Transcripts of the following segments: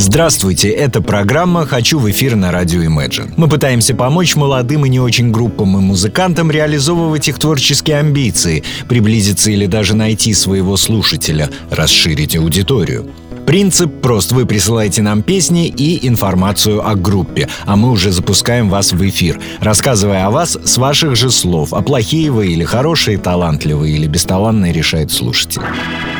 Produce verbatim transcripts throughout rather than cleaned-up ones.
Здравствуйте, это программа «Хочу в эфир» на радио Imagine. Мы пытаемся помочь молодым и не очень группам и музыкантам реализовывать их творческие амбиции, приблизиться или даже найти своего слушателя, расширить аудиторию. Принцип прост: вы присылаете нам песни и информацию о группе, а мы уже запускаем вас в эфир, рассказывая о вас с ваших же слов, а плохие вы или хорошие, талантливые или бесталантные, решает слушатель.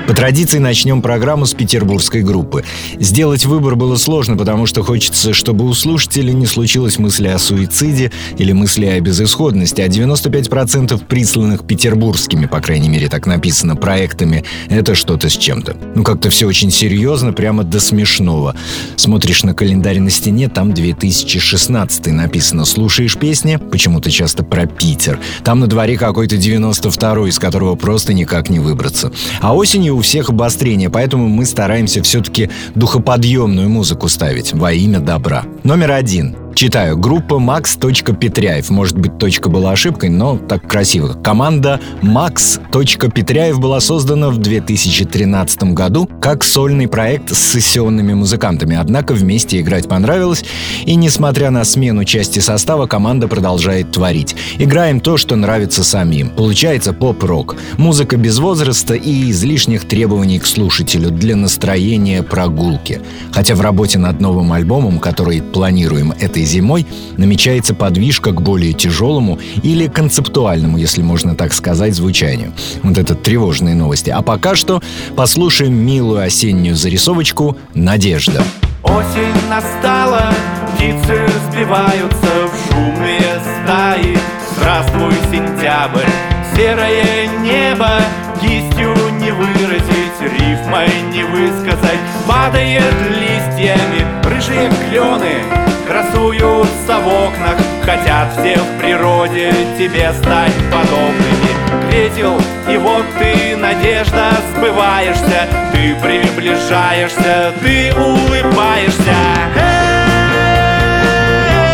По традиции начнем программу с петербургской группы. Сделать выбор было сложно, потому что хочется, чтобы у слушателей не случилось мысли о суициде или мысли о безысходности, а девяносто пять процентов присланных петербургскими, по крайней мере так написано, проектами — это что-то с чем-то. Ну как-то все очень серьезно, прямо до смешного. Смотришь на календарь на стене, там две тысячи шестнадцатый написано. Слушаешь песни, почему-то часто про Питер, там на дворе какой-то девяносто второй, из которого просто никак не выбраться. А осенью у всех обострение, поэтому мы стараемся все-таки духоподъемную музыку ставить во имя добра. Номер один. Читаю. Группа «Макс. Петряев». Может быть, точка была ошибкой, но так красиво. Команда «Макс. Петряев» была создана в две тысячи тринадцатом году как сольный проект с сессионными музыкантами. Однако вместе играть понравилось, и, несмотря на смену части состава, команда продолжает творить. Играем то, что нравится самим. Получается поп-рок. Музыка без возраста и излишних требований к слушателю для настроения прогулки. Хотя в работе над новым альбомом, который планируем этой зимой, намечается подвижка к более тяжелому или концептуальному, если можно так сказать, звучанию. Вот это тревожные новости. А пока что послушаем милую осеннюю зарисовочку «Надежда». Осень настала, птицы разбиваются в шуме стаи. Здравствуй, сентябрь, серое небо, кистью не выразить, рифмой не высказать. Падает листьями рыжие клены, красуются в окнах, хотят все в природе тебе стать подобными. Грезил, и вот ты, надежда, сбываешься, ты приближаешься, ты улыбаешься.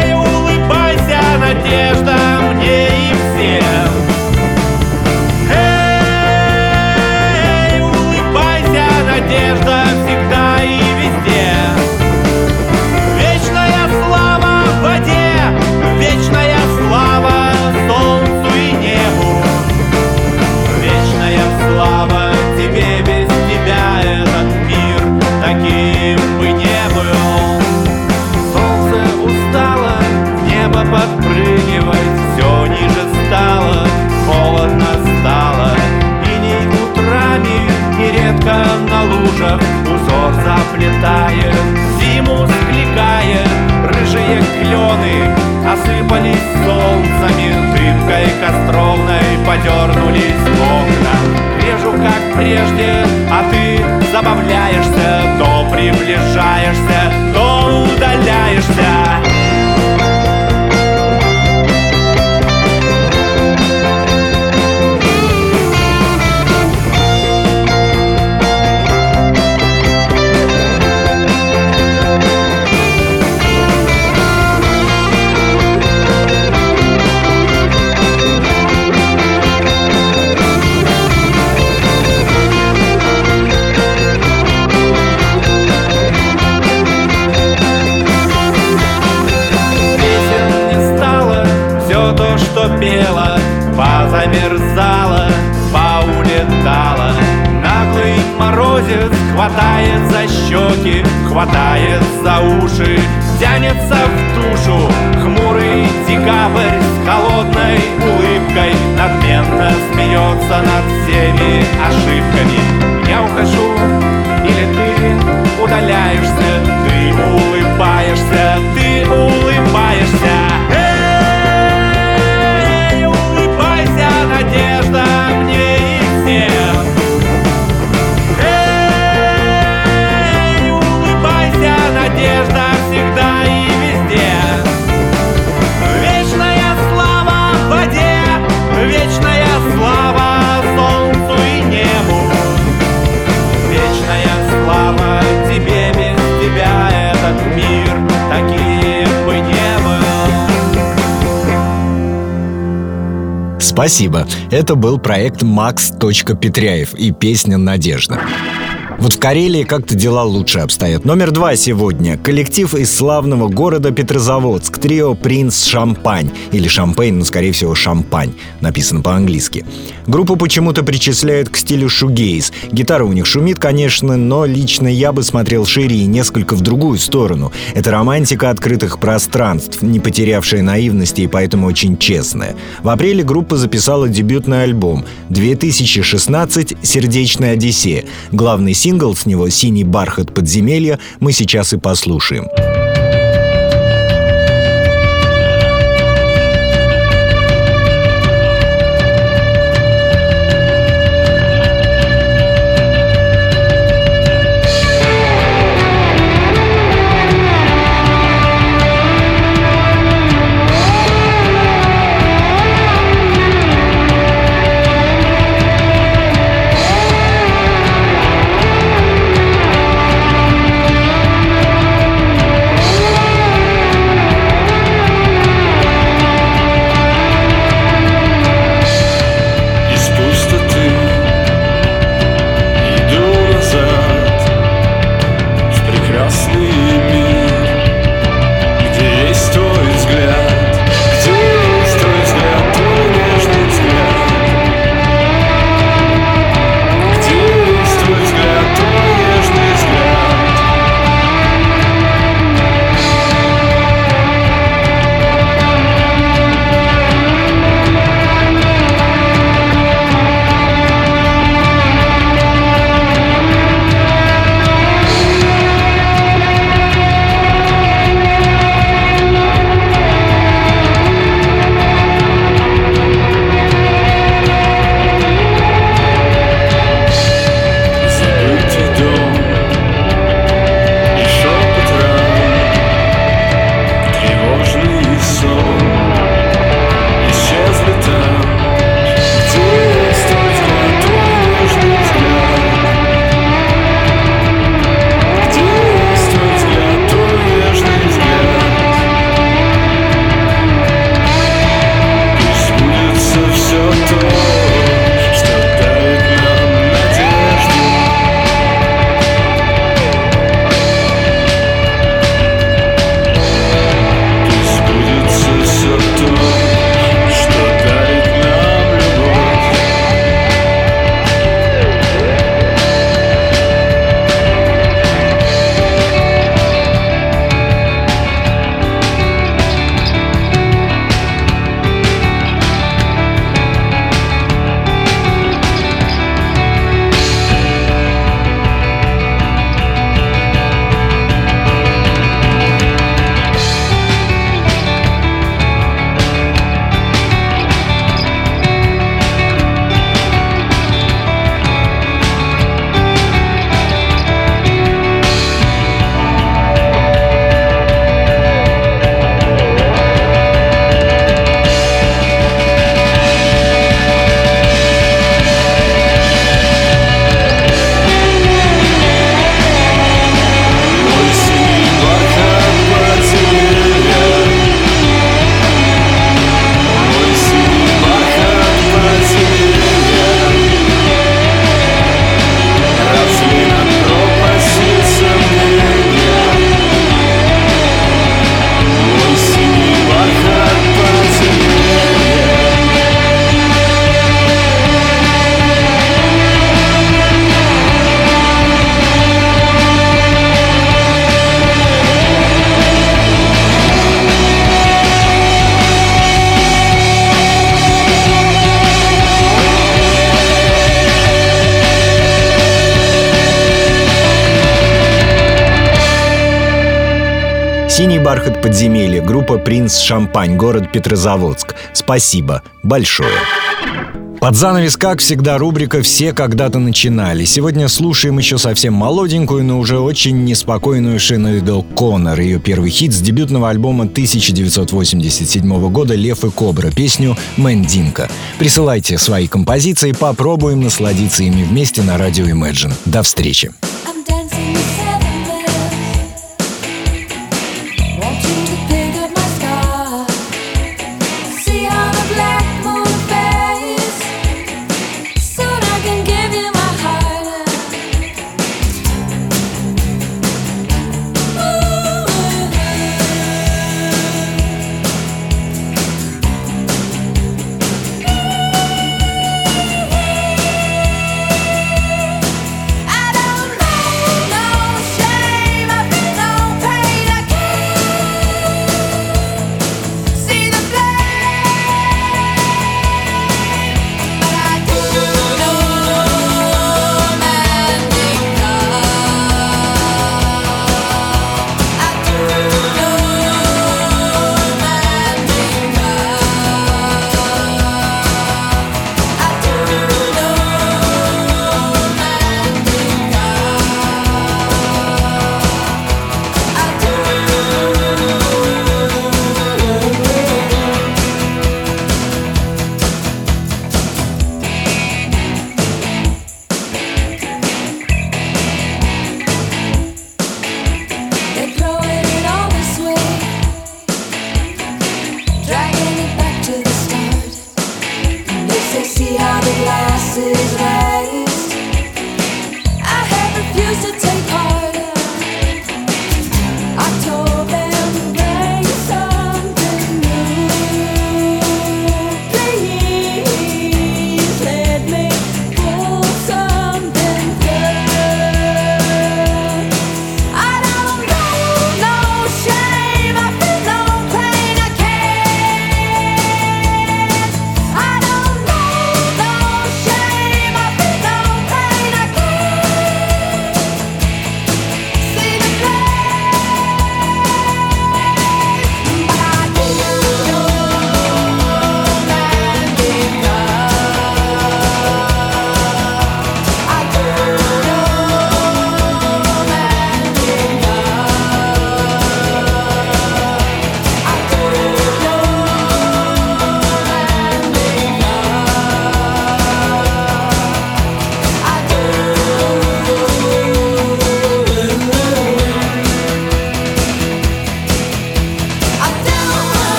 Эй, улыбайся, надежда, мне и всем. Позамерзала, поулетала. Наглый морозец хватает за щеки, хватает за уши, тянется в душу. Хмурый декабрь с холодной улыбкой надменно смеется над всеми ошибками. Я ухожу, или ты удаляешься, ты улыбаешься, ты улыбаешься. Надежда мне и всем. Эй, улыбайся, надежда всегда и везде. Вечная слава воде, вечная слава солнцу и небу. Вечная слава тебе, без тебя этот мир такие бы не был. Спасибо. Это был проект «Макс. Петряев» и песня «Надежда». Вот в Карелии как-то дела лучше обстоят. Номер два сегодня. Коллектив из славного города Петрозаводск. Трио «Prince Champagne». Или «Шампейн», но, скорее всего, «Шампань». Написано по-английски. Группу почему-то причисляют к стилю шугейз. Гитара у них шумит, конечно, но лично я бы смотрел шире и несколько в другую сторону. Это романтика открытых пространств, не потерявшая наивности и поэтому очень честная. В апреле группа записала дебютный альбом две тысячи шестнадцать «Сердечная Одиссея». Главный сингл с него «Синий бархат подземелья» мы сейчас и послушаем. «Синий бархат подземелья», группа «Prince Champagne», город Петрозаводск. Спасибо большое. Под занавес, как всегда, рубрика «Все когда-то начинали». Сегодня слушаем еще совсем молоденькую, но уже очень неспокойную Шенальбелл Коннор. Ее первый хит с дебютного альбома тысяча девятьсот восемьдесят седьмого года «Лев и Кобра», песню «Мэндинка». Присылайте свои композиции, попробуем насладиться ими вместе на радио Imagine. До встречи!